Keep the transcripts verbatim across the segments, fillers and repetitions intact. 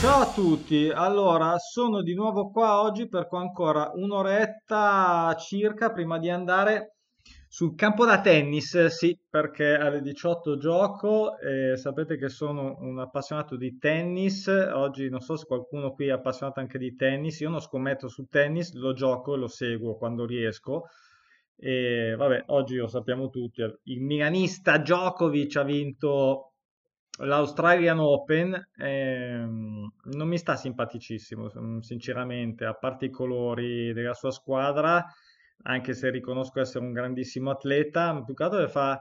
Ciao a tutti, allora sono di nuovo qua oggi per ancora un'oretta circa prima di andare sul campo da tennis, sì, perché alle diciotto gioco e sapete che sono un appassionato di tennis. Oggi non so se qualcuno qui è appassionato anche di tennis, io non scommetto sul tennis, lo gioco e lo seguo quando riesco. E vabbè, oggi lo sappiamo tutti, il milanista Djokovic ha vinto l'Australian Open. ehm, non mi sta simpaticissimo, sinceramente, a parte i colori della sua squadra, anche se riconosco essere un grandissimo atleta, ma più che altro fa...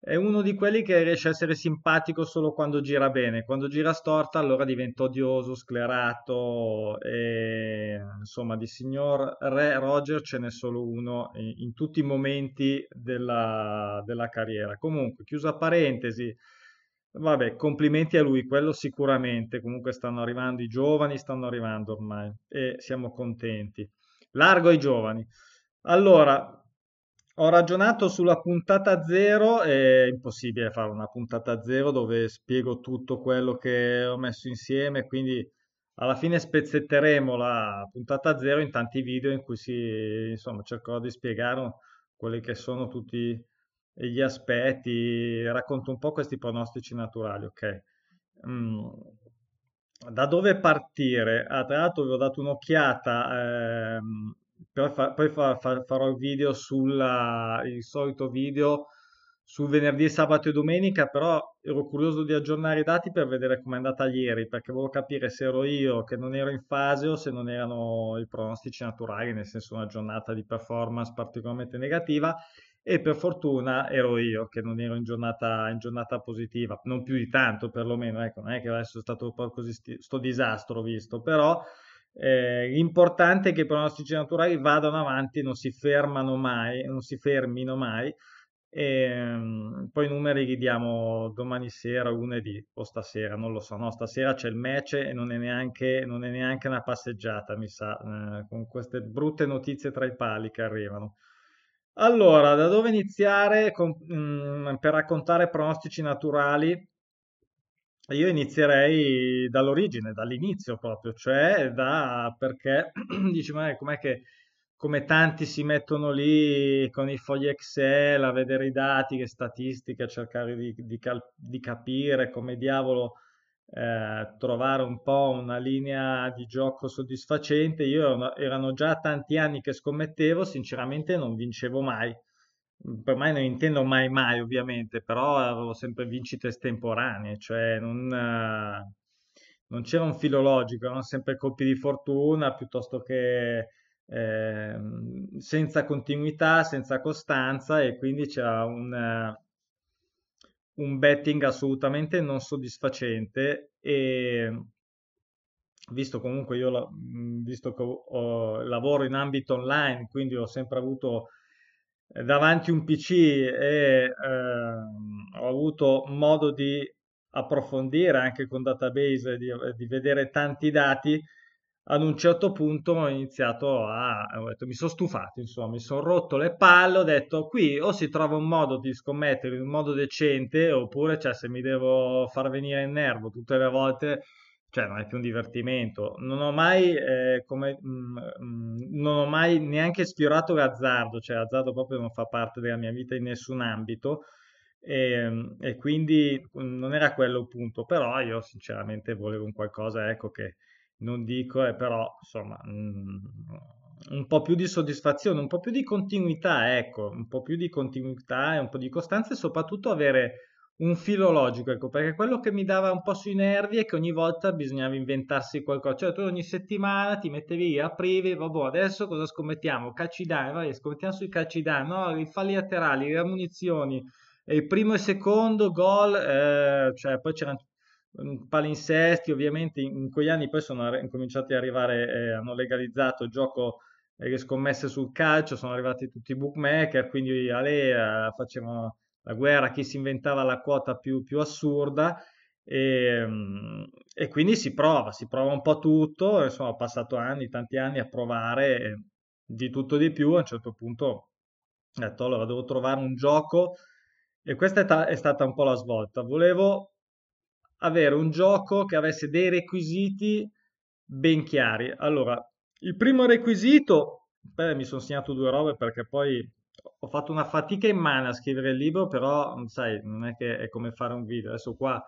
è uno di quelli che riesce a essere simpatico solo quando gira bene, quando gira storta allora diventa odioso, sclerato, e insomma di signor Re Roger ce n'è solo uno in, in tutti i momenti della, della carriera. Comunque, chiusa parentesi, vabbè, complimenti a lui, quello sicuramente. Comunque stanno arrivando i giovani, stanno arrivando ormai e siamo contenti. Largo ai giovani. Allora, ho ragionato sulla puntata zero, è impossibile fare una puntata zero dove spiego tutto quello che ho messo insieme, quindi alla fine spezzetteremo la puntata zero in tanti video in cui si, insomma, cercherò di spiegare quelli che sono tutti gli aspetti, racconto un po' questi pronostici naturali, ok? Mm. Da dove partire? Ah, tra l'altro vi ho dato un'occhiata, ehm, però fa- poi fa- fa- farò il video sulla, il solito video sul venerdì, sabato e domenica, però ero curioso di aggiornare i dati per vedere com'è andata ieri, perché volevo capire se ero io che non ero in fase o se non erano i pronostici naturali, nel senso una giornata di performance particolarmente negativa. E per fortuna ero io che non ero in giornata, in giornata positiva, non più di tanto perlomeno, ecco, non è che adesso è stato poi così sti- sto disastro visto, però eh, l'importante è che i pronostici naturali vadano avanti, non si fermano mai, non si fermino mai, e um, poi i numeri li diamo domani sera, lunedì o stasera, non lo so, no, stasera c'è il match e non è neanche, non è neanche una passeggiata, mi sa, eh, con queste brutte notizie tra i pali che arrivano. Allora, da dove iniziare con, mh, per raccontare pronostici naturali? Io inizierei dall'origine, dall'inizio proprio, cioè da perché dici, ma com'è che come tanti si mettono lì con i fogli Excel a vedere i dati, le statistiche, a cercare di, di cal- di capire come diavolo eh, trovare un po' una linea di gioco soddisfacente. Io erano già tanti anni che scommettevo, sinceramente non vincevo mai, per me non intendo mai mai ovviamente, però avevo sempre vincite estemporanee, cioè non, eh, non c'era un filo logico, erano sempre colpi di fortuna piuttosto che eh, senza continuità, senza costanza, e quindi c'era un... eh, un betting assolutamente non soddisfacente. E visto comunque io la, visto che ho, lavoro in ambito online, quindi ho sempre avuto davanti un P C e eh, ho avuto modo di approfondire anche con database, di, di vedere tanti dati. Ad un certo punto ho iniziato a, ho detto, mi sono stufato, insomma, mi sono rotto le palle, ho detto qui o si trova un modo di scommettere in un modo decente, oppure cioè, se mi devo far venire in nervo tutte le volte, cioè non è più un divertimento. Non ho mai, eh, come, mh, mh, non ho mai neanche sfiorato l'azzardo, cioè l'azzardo proprio non fa parte della mia vita in nessun ambito. E, e quindi non era quello il punto, però io sinceramente volevo un qualcosa, ecco, che non dico, eh, però insomma mh, un po' più di soddisfazione, un po' più di continuità, ecco, un po' più di continuità e un po' di costanza, e soprattutto avere un filo logico, ecco, perché quello che mi dava un po' sui nervi è che ogni volta bisognava inventarsi qualcosa, cioè tu ogni settimana ti mettevi lì, aprivi, vabbè, adesso cosa scommettiamo? Calci d'angolo, vai, scommettiamo sui calci d'angolo, no, i falli laterali, le munizioni, il primo e secondo gol, eh, cioè poi c'erano palinsesti, ovviamente in quegli anni poi sono cominciati ad arrivare, eh, hanno legalizzato il gioco e le scommesse sul calcio, sono arrivati tutti i bookmaker, quindi a lei eh, facevano la guerra chi si inventava la quota più, più assurda, e, e quindi si prova, si prova un po' tutto, insomma ho passato anni, tanti anni a provare eh, di tutto di più. A un certo punto ho detto allora devo trovare un gioco, e questa è, ta- è stata un po' la svolta. Volevo avere un gioco che avesse dei requisiti ben chiari. Allora, il primo requisito, beh, mi sono segnato due robe perché poi ho fatto una fatica immane a scrivere il libro, però sai, non è che è come fare un video, adesso qua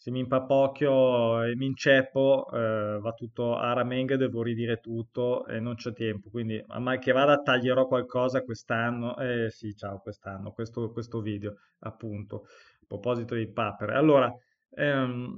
se mi impapocchio e mi inceppo eh, va tutto a ramenga, devo ridire tutto e non c'è tempo, quindi a mal che vada taglierò qualcosa quest'anno, eh sì ciao quest'anno, questo, questo video appunto, a proposito di papere. Allora, ehm,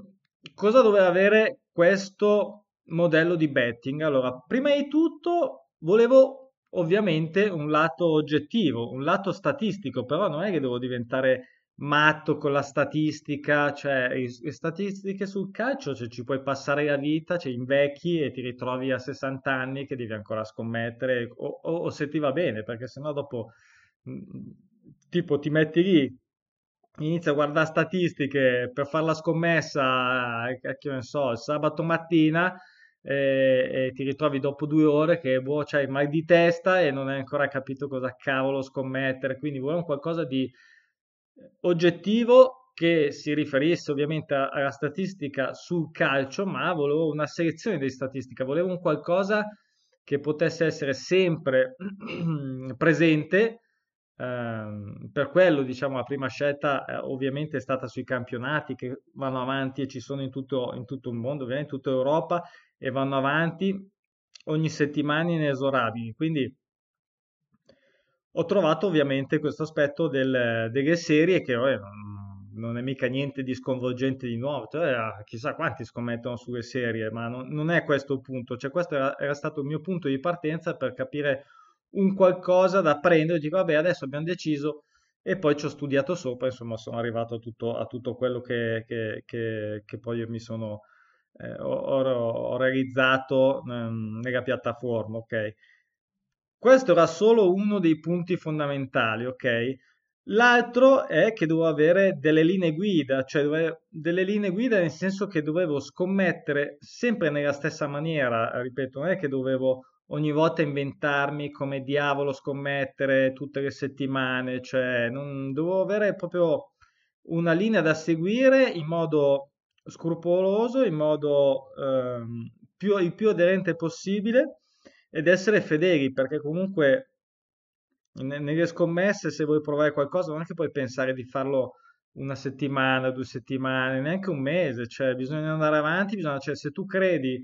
cosa doveva avere questo modello di betting? Allora, prima di tutto volevo ovviamente un lato oggettivo, un lato statistico, però non è che devo diventare matto con la statistica, cioè le statistiche sul calcio, cioè, ci puoi passare la vita, cioè invecchi e ti ritrovi a sessanta anni che devi ancora scommettere o, o, o se ti va bene, perché sennò dopo tipo ti metti lì, inizia a guardare statistiche per fare la scommessa, che non so, sabato mattina E, e ti ritrovi dopo due ore che boh, c'hai mal di testa e non hai ancora capito cosa cavolo scommettere. Quindi volevo qualcosa di oggettivo che si riferisse ovviamente alla statistica sul calcio, ma volevo una selezione di statistica, volevo un qualcosa che potesse essere sempre presente. Ehm, per quello diciamo la prima scelta eh, ovviamente è stata sui campionati che vanno avanti e ci sono in tutto, in tutto il mondo, ovviamente in tutta Europa, e vanno avanti ogni settimana inesorabili. Quindi ho trovato ovviamente questo aspetto del, delle serie che eh, non è mica niente di sconvolgente di nuovo, cioè, chissà quanti scommettono sulle serie, ma non, non è questo il punto, cioè questo era, era stato il mio punto di partenza per capire un qualcosa da prendere, dico vabbè adesso abbiamo deciso e poi ci ho studiato sopra, insomma sono arrivato a tutto, a tutto quello che, che, che, che poi mi sono... Eh, ho, ho realizzato ehm, nella piattaforma, ok? Questo era solo uno dei punti fondamentali, ok? L'altro è che dovevo avere delle linee guida, cioè dovevo, delle linee guida nel senso che dovevo scommettere sempre nella stessa maniera, ripeto, non è che dovevo ogni volta inventarmi come diavolo scommettere tutte le settimane, cioè non dovevo avere proprio una linea da seguire in modo scrupoloso, in modo ehm, più, il più aderente possibile, ed essere fedeli, perché comunque ne, nelle scommesse se vuoi provare qualcosa non è che puoi pensare di farlo una settimana, due settimane, neanche un mese, cioè bisogna andare avanti, bisogna, cioè, se tu credi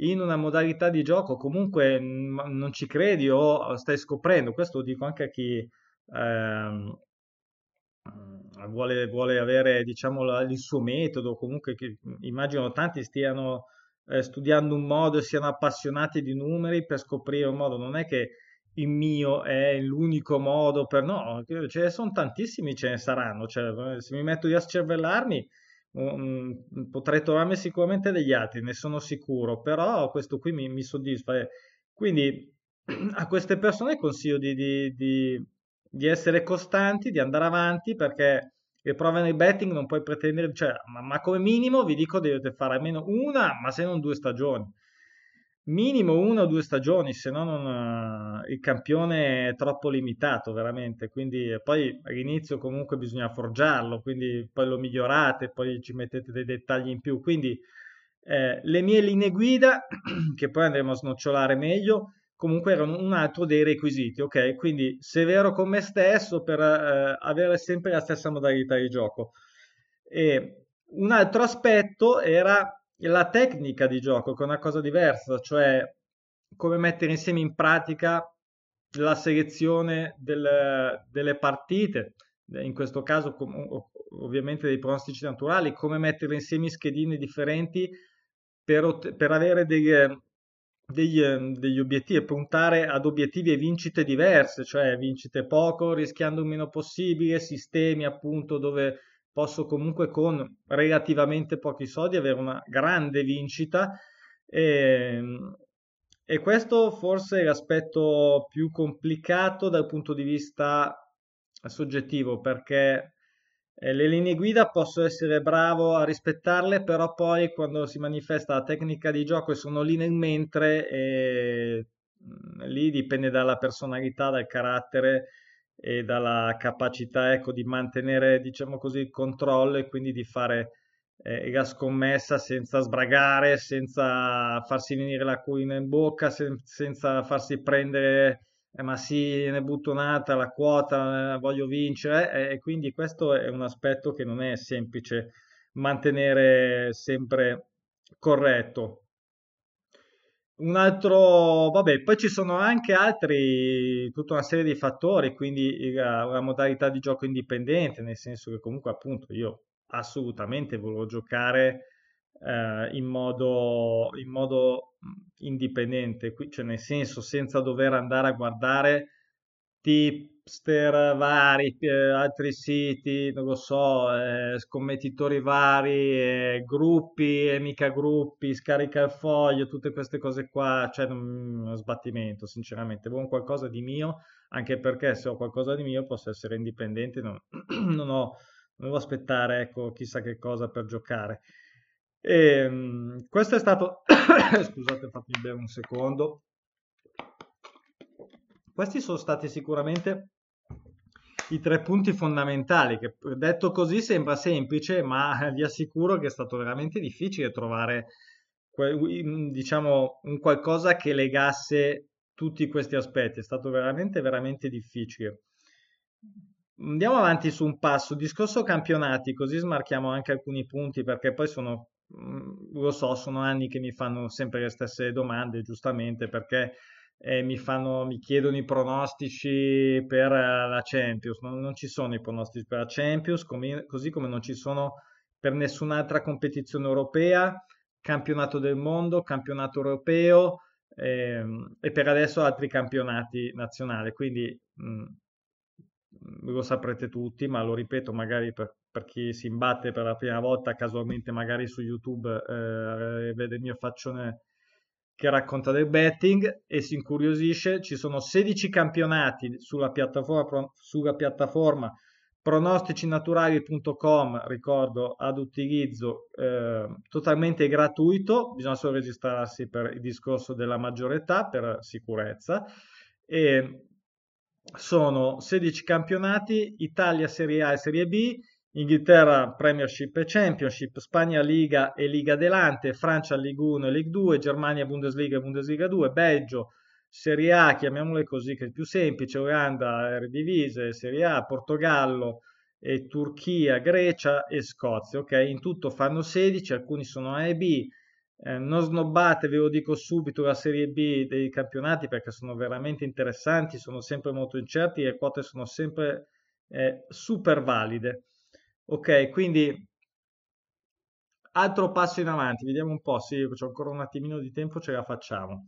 in una modalità di gioco comunque non ci credi o stai scoprendo, questo lo dico anche a chi ehm, Vuole, vuole avere diciamo la, il suo metodo, comunque che, immagino tanti stiano eh, studiando un modo e siano appassionati di numeri per scoprire un modo, non è che il mio è l'unico modo per, no, ce ne sono tantissimi, ce ne saranno, cioè, se mi metto io a scervellarmi um, potrei trovarmi sicuramente degli altri, ne sono sicuro, però questo qui mi, mi soddisfa, eh. Quindi a queste persone consiglio di, di, di di essere costanti, di andare avanti, perché le prove nel betting non puoi pretendere, cioè, ma, ma come minimo vi dico dovete fare almeno una, ma se non due stagioni, minimo una o due stagioni, se no non, il campione è troppo limitato veramente, quindi poi all'inizio comunque bisogna forgiarlo, quindi poi lo migliorate, poi ci mettete dei dettagli in più, quindi eh, le mie linee guida, che poi andremo a snocciolare meglio, comunque era un altro dei requisiti, ok? Quindi severo con me stesso per eh, avere sempre la stessa modalità di gioco. E un altro aspetto era la tecnica di gioco, che è una cosa diversa, cioè come mettere insieme in pratica la selezione del, delle partite, in questo caso ovviamente dei pronostici naturali, come mettere insieme schedine differenti per, per avere dei... Degli, degli obiettivi, puntare ad obiettivi e vincite diverse, cioè vincite poco rischiando il meno possibile, sistemi appunto dove posso comunque con relativamente pochi soldi avere una grande vincita, e, e questo forse è l'aspetto più complicato dal punto di vista soggettivo, perché le linee guida posso essere bravo a rispettarle, però poi quando si manifesta la tecnica di gioco e sono lì nel mentre, e lì dipende dalla personalità, dal carattere e dalla capacità, ecco, di mantenere, diciamo così, il controllo e quindi di fare eh, la scommessa senza sbragare, senza farsi venire la culina in bocca, sen- senza farsi prendere eh, ma sì, ne butto un'altra, la quota, eh, voglio vincere, eh, e quindi questo è un aspetto che non è semplice mantenere sempre corretto. Un altro, vabbè, poi ci sono anche altri, tutta una serie di fattori, quindi la, la modalità di gioco indipendente, nel senso che comunque appunto io assolutamente volevo giocare eh, in modo, in modo indipendente, qui, cioè nel senso senza dover andare a guardare tipster vari, eh, altri siti, non lo so, eh, scommettitori vari, eh, gruppi e mica gruppi, scarica il foglio, tutte queste cose qua, cioè non- uno sbattimento, sinceramente. Vuoi qualcosa di mio, anche perché se ho qualcosa di mio posso essere indipendente, non, non ho, non devo aspettare, ecco, chissà che cosa per giocare. E, mm, questo è stato, scusate, fatemi bere un secondo. Questi sono stati sicuramente i tre punti fondamentali, che detto così sembra semplice, ma vi assicuro che è stato veramente difficile trovare, que- un- diciamo, un qualcosa che legasse tutti questi aspetti. È stato veramente, veramente difficile. Andiamo avanti su un passo. Discorso campionati, così smarchiamo anche alcuni punti, perché poi sono, mh, lo so, sono anni che mi fanno sempre le stesse domande, giustamente, perché eh, mi fanno, mi chiedono i pronostici per eh, la Champions. Non, non ci sono i pronostici per la Champions, come- così come non ci sono per nessun'altra competizione europea, campionato del mondo, campionato europeo, ehm, e per adesso altri campionati nazionali. Quindi mh, lo saprete tutti, ma lo ripeto magari per, per chi si imbatte per la prima volta, casualmente magari su YouTube eh, vede il mio faccione che racconta del betting e si incuriosisce. Ci sono sedici campionati sulla piattaforma, pro- sulla piattaforma pronosticinaturali punto com, ricordo, ad utilizzo eh, totalmente gratuito, bisogna solo registrarsi per il discorso della maggiore età, per sicurezza. E sono sedici campionati: Italia Serie A e Serie B, Inghilterra Premiership e Championship, Spagna Liga e Liga Adelante, Francia Ligue uno e Ligue due, Germania Bundesliga e Bundesliga due, Belgio Serie A, chiamiamole così che è il più semplice, Olanda Eredivisie, Serie A, Portogallo e Turchia, Grecia e Scozia. Ok, in tutto fanno sedici, alcuni sono A e B. Eh, non snobbate, ve lo dico subito, la Serie B dei campionati perché sono veramente interessanti, sono sempre molto incerti e le quote sono sempre eh, super valide. Ok, quindi altro passo in avanti, vediamo un po', sì, c'è ancora un attimino di tempo, ce la facciamo.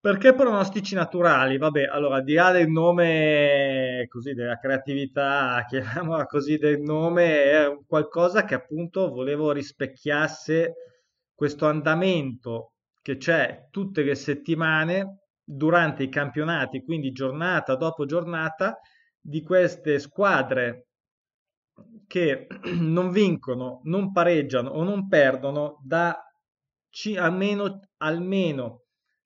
Perché pronostici naturali? Vabbè, allora, al di là del nome, così, della creatività, chiamiamola così, del nome, è un qualcosa che appunto volevo rispecchiasse questo andamento che c'è tutte le settimane durante i campionati, quindi giornata dopo giornata, di queste squadre che non vincono, non pareggiano o non perdono da ci- almeno, almeno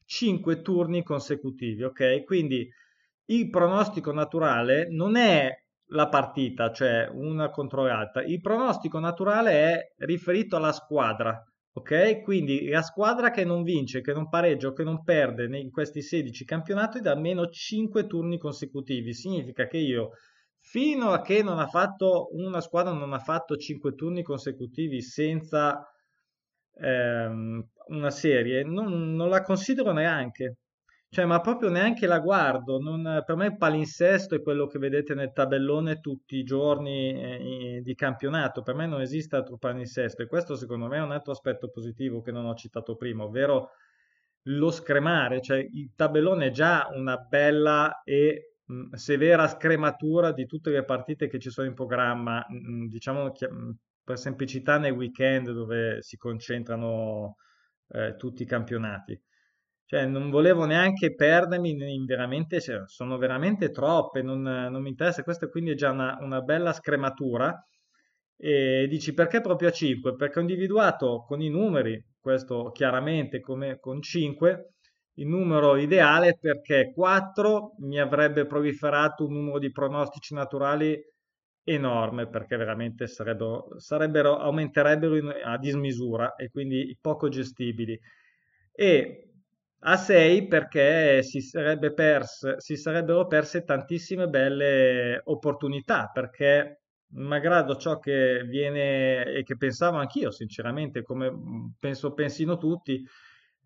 cinque turni consecutivi, ok? Quindi il pronostico naturale non è la partita, cioè una contro l'altra. Il pronostico naturale è riferito alla squadra, ok? Quindi la squadra che non vince, che non pareggia o che non perde nei- in questi sedici campionati da almeno cinque turni consecutivi. Significa che io, fino a che non ha fatto, una squadra non ha fatto cinque turni consecutivi senza ehm, una serie, non, non la considero neanche, cioè, ma proprio neanche la guardo. Non- per me il palinsesto è quello che vedete nel tabellone tutti i giorni eh, i- di campionato. Per me non esiste altro palinsesto, e questo secondo me è un altro aspetto positivo che non ho citato prima, ovvero lo scremare, cioè il tabellone è già una bella e mh, severa scrematura di tutte le partite che ci sono in programma, mh, diciamo chi- mh, per semplicità nei weekend dove si concentrano eh, tutti i campionati. Cioè, non volevo neanche perdermi in in veramente, cioè, sono veramente troppe, non, non mi interessa. Questa quindi è già una, una bella scrematura. E dici perché proprio a cinque? Perché ho individuato con i numeri, questo chiaramente come con cinque, il numero ideale, perché quattro mi avrebbe proliferato un numero di pronostici naturali enorme, perché veramente sarebbero, sarebbero aumenterebbero in, a dismisura e quindi poco gestibili, e a sei perché si, sarebbe perse, si sarebbero perse tantissime belle opportunità, perché malgrado ciò che viene e che pensavo anch'io sinceramente, come penso pensino tutti,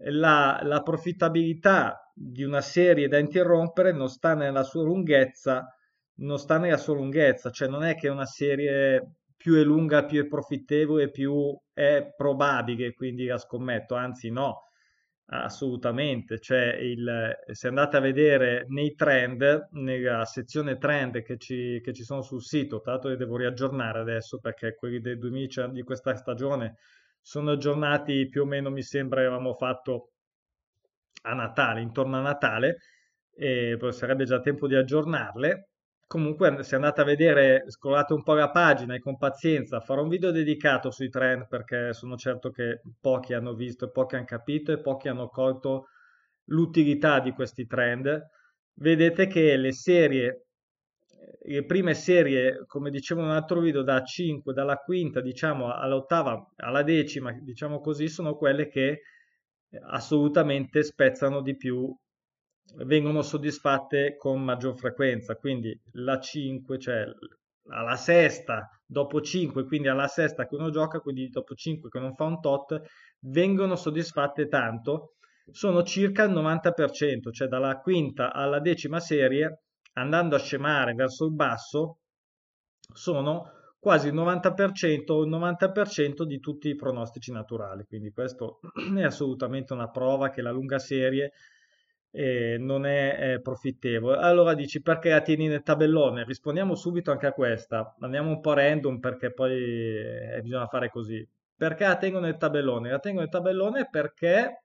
la, la profittabilità di una serie da interrompere non sta nella sua lunghezza, non sta nella sua lunghezza, cioè non è che una serie più è lunga più è profittevole, più è probabile, quindi la scommetto, anzi no, assolutamente. Cioè il, se andate a vedere nei trend, nella sezione trend che ci, che ci sono sul sito, tra l'altro li devo riaggiornare adesso perché quelli del duemila di questa stagione sono aggiornati più o meno, mi sembra avevamo fatto a Natale, intorno a Natale, e poi sarebbe già tempo di aggiornarle. Comunque se andate a vedere, scrollate un po' la pagina e con pazienza farò un video dedicato sui trend, perché sono certo che pochi hanno visto, pochi hanno capito e pochi hanno colto l'utilità di questi trend. Vedete che le serie, le prime serie, come dicevo in un altro video, da cinque, dalla quinta diciamo all'ottava, alla decima diciamo così, sono quelle che assolutamente spezzano di più, vengono soddisfatte con maggior frequenza. Quindi la cinque, cioè alla sesta, dopo cinque, quindi alla sesta che uno gioca, quindi dopo cinque che non fa un tot, vengono soddisfatte tanto, sono circa il novanta per cento, cioè dalla quinta alla decima serie, andando a scemare verso il basso, sono quasi il novanta per cento o il novanta per cento di tutti i pronostici naturali. Quindi questo è assolutamente una prova che la lunga serie Eh, non è eh, profittevole. Allora dici, perché la tieni nel tabellone? Rispondiamo subito anche a questa, andiamo un po' random perché poi eh, bisogna fare così. Perché la tengo nel tabellone? La tengo nel tabellone perché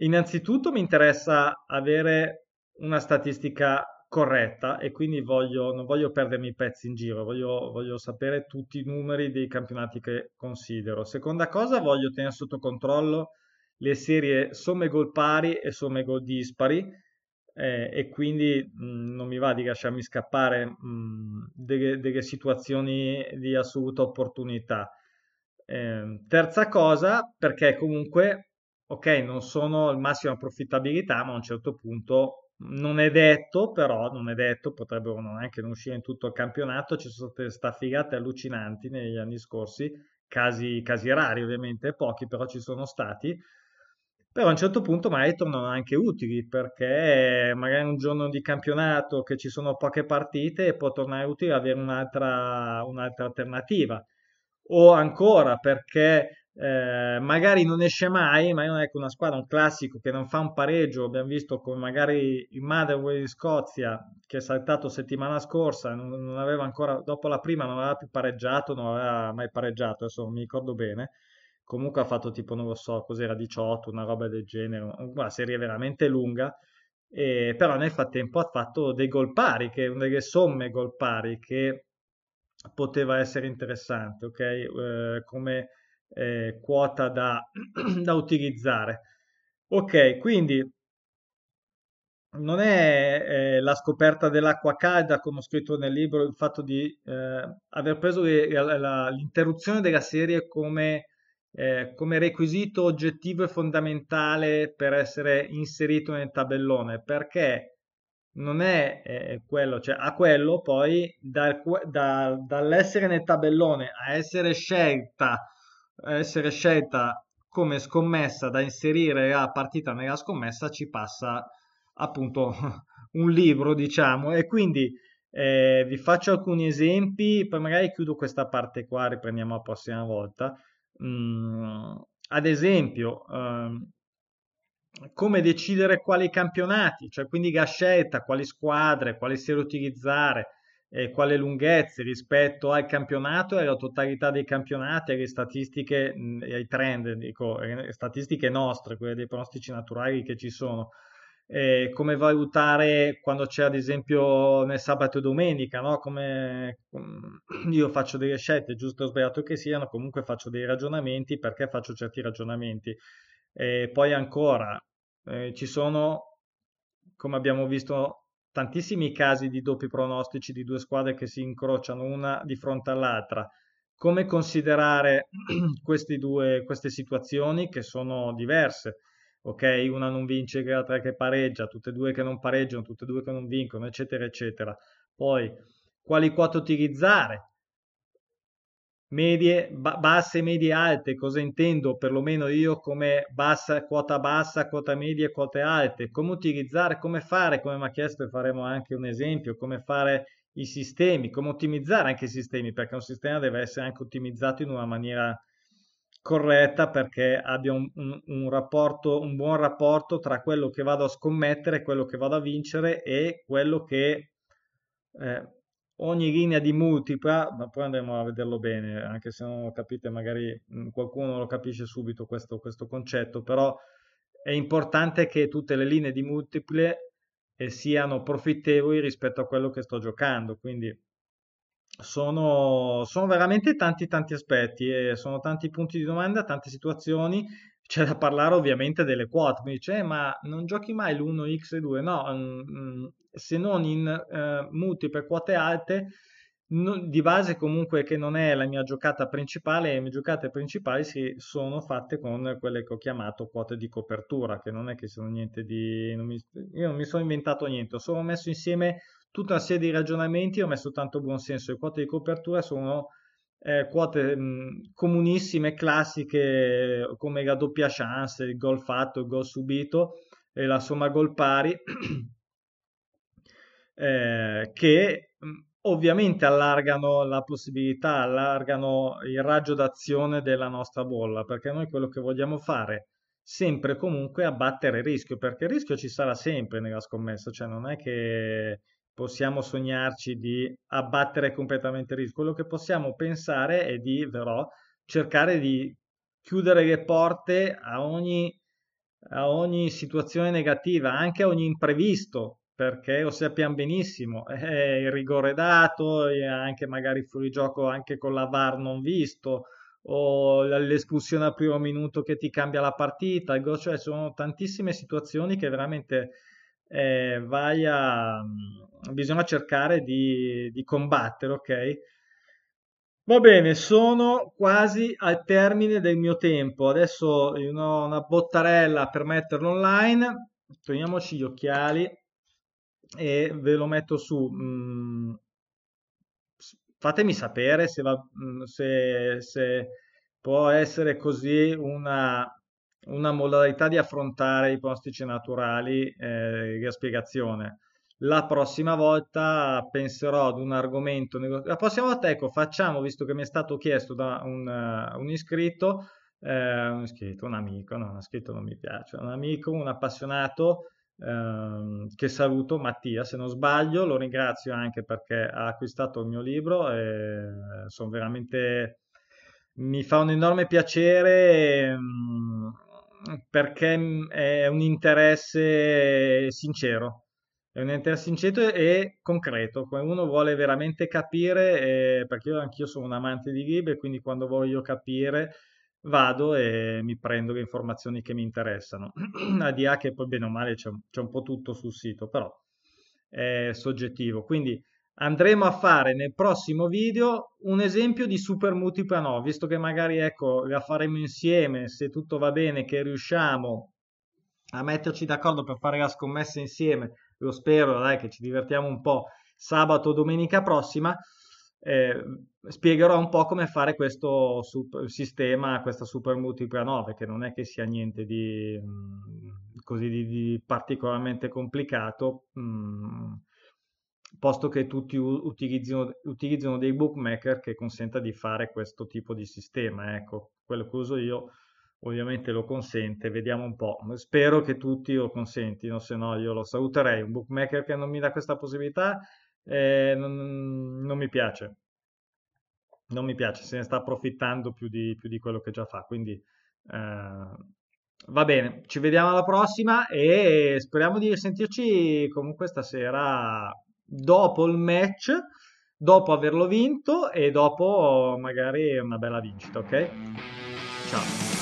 innanzitutto mi interessa avere una statistica corretta e quindi voglio, non voglio perdermi i pezzi in giro, voglio, voglio sapere tutti i numeri dei campionati che considero. Seconda cosa, voglio tenere sotto controllo le serie somme gol pari e somme gol dispari, eh, e quindi mh, non mi va di lasciarmi scappare mh, delle, delle situazioni di assoluta opportunità. Eh, terza cosa, perché comunque, ok, non sono al massimo profittabilità, ma a un certo punto non è detto, però non è detto, potrebbero anche non uscire in tutto il campionato, ci sono state staffigate allucinanti negli anni scorsi, casi, casi rari ovviamente, pochi, però ci sono stati. Però a un certo punto magari tornano anche utili, perché magari un giorno di campionato che ci sono poche partite può tornare utile avere un'altra un'altra alternativa. O ancora perché eh, magari non esce mai, ma non è che una squadra, un classico che non fa un pareggio, abbiamo visto come magari il Motherwell in Scozia, che è saltato settimana scorsa, non, non aveva ancora, dopo la prima non aveva più pareggiato, non aveva mai pareggiato, adesso non mi ricordo bene. Comunque ha fatto tipo, non lo so, cos'era, diciotto, una roba del genere, una serie veramente lunga, e, però nel frattempo ha fatto dei gol pari, che, delle somme gol pari, che poteva essere interessante, ok? Eh, come eh, quota da, da utilizzare. Ok, quindi non è eh, la scoperta dell'acqua calda, come ho scritto nel libro, il fatto di eh, aver preso l'interruzione della serie come... Eh, come requisito oggettivo e fondamentale per essere inserito nel tabellone, perché non è eh, quello, cioè a quello poi dal, da, dall'essere nel tabellone a essere scelta, a essere scelta come scommessa da inserire la partita nella scommessa, ci passa appunto un libro, diciamo. E quindi eh, vi faccio alcuni esempi, poi magari chiudo questa parte qua, riprendiamo la prossima volta. Mm, ad esempio ehm, come decidere quali campionati, cioè quindi la scelta, quali squadre, quali serie utilizzare, eh, quali lunghezze rispetto al campionato e alla totalità dei campionati, alle statistiche, mh, ai trend, dico, eh, statistiche nostre, quelle dei pronostici naturali che ci sono, eh, come valutare quando c'è ad esempio nel sabato e domenica, no? Come io faccio delle scelte, giusto o sbagliato che siano, comunque faccio dei ragionamenti, perché faccio certi ragionamenti. E poi ancora eh, ci sono, come abbiamo visto tantissimi casi di doppi pronostici di due squadre che si incrociano una di fronte all'altra. Come considerare questi due, queste situazioni che sono diverse? Ok, una non vince, l'altra che pareggia, tutte e due che non pareggiano, tutte e due che non vincono, eccetera, eccetera. Poi, quali quote utilizzare? Medie, ba- basse, medie, alte, cosa intendo perlomeno io come bassa, quota bassa, quota media, quote alte, come utilizzare, come fare, come mi ha chiesto e faremo anche un esempio, come fare i sistemi, come ottimizzare anche i sistemi, perché un sistema deve essere anche ottimizzato in una maniera corretta perché abbia un, un, un rapporto, un buon rapporto tra quello che vado a scommettere, quello che vado a vincere e quello che eh, ogni linea di multipla, ma poi andremo a vederlo bene, anche se non lo capite, magari qualcuno lo capisce subito questo, questo concetto, però è importante che tutte le linee di multiple eh, siano profittevoli rispetto a quello che sto giocando, quindi sono, sono veramente tanti tanti aspetti e sono tanti punti di domanda, tante situazioni. C'è da parlare ovviamente delle quote, mi dice eh, ma non giochi mai l'uno x due? No, mm, se non in eh, multiple quote alte, no, di base comunque che non è la mia giocata principale, le mie giocate principali si sono fatte con quelle che ho chiamato quote di copertura, che non è che sono niente di... Non mi, io non mi sono inventato niente, ho solo messo insieme tutta una serie di ragionamenti, ho messo tanto buon senso, le quote di copertura sono... Eh, quote mh, comunissime, classiche come la doppia chance, il gol fatto, il gol subito e la somma gol pari eh, che mh, ovviamente allargano la possibilità, allargano il raggio d'azione della nostra bolla, perché noi quello che vogliamo fare sempre e comunque è abbattere il rischio, perché il rischio ci sarà sempre nella scommessa, cioè non è che possiamo sognarci di abbattere completamente il rischio. Quello che possiamo pensare è di, però, cercare di chiudere le porte a ogni, a ogni situazione negativa, anche a ogni imprevisto, perché lo sappiamo benissimo, eh, il rigore dato, eh, anche magari fuorigioco anche con la V A R non visto, o l'espulsione al primo minuto che ti cambia la partita, cioè sono tantissime situazioni che veramente... Eh, vai a bisogna cercare di, di combattere, ok? Va bene, sono quasi al termine del mio tempo. Adesso io ho una bottarella per metterlo online. Togliamoci gli occhiali e ve lo metto su. Mm, fatemi sapere se, va, se, se può essere così una. una modalità di affrontare i pronostici naturali, eh, la spiegazione. La prossima volta penserò ad un argomento, la prossima volta ecco facciamo, visto che mi è stato chiesto da un, uh, un iscritto, eh, un iscritto, un amico, no, un iscritto non mi piace, un amico, un appassionato eh, che saluto, Mattia se non sbaglio, lo ringrazio anche perché ha acquistato il mio libro e sono veramente, mi fa un enorme piacere e, perché è un interesse sincero, è un interesse sincero e concreto, uno vuole veramente capire, eh, perché io anch'io sono un amante di libri e quindi quando voglio capire vado e mi prendo le informazioni che mi interessano, a di là che poi bene o male c'è un, c'è un po' tutto sul sito, però è soggettivo, quindi andremo a fare nel prossimo video un esempio di super multipla no, visto che magari ecco la faremo insieme, se tutto va bene, che riusciamo a metterci d'accordo per fare la scommessa insieme, lo spero, dai, che ci divertiamo un po' sabato o domenica prossima, eh, spiegherò un po' come fare questo super sistema, questa super multipla nove, che non è che sia niente di, mh, così di, di particolarmente complicato, mh, posto che tutti utilizzino, utilizzano dei bookmaker che consenta di fare questo tipo di sistema, ecco, quello che uso io ovviamente lo consente, vediamo un po', spero che tutti lo consentino, se no io lo saluterei, un bookmaker che non mi dà questa possibilità eh, non, non mi piace, non mi piace, se ne sta approfittando più di, più di quello che già fa, quindi eh, va bene, ci vediamo alla prossima e speriamo di risentirci comunque stasera dopo il match, dopo averlo vinto e dopo magari una bella vincita, ok? Ciao.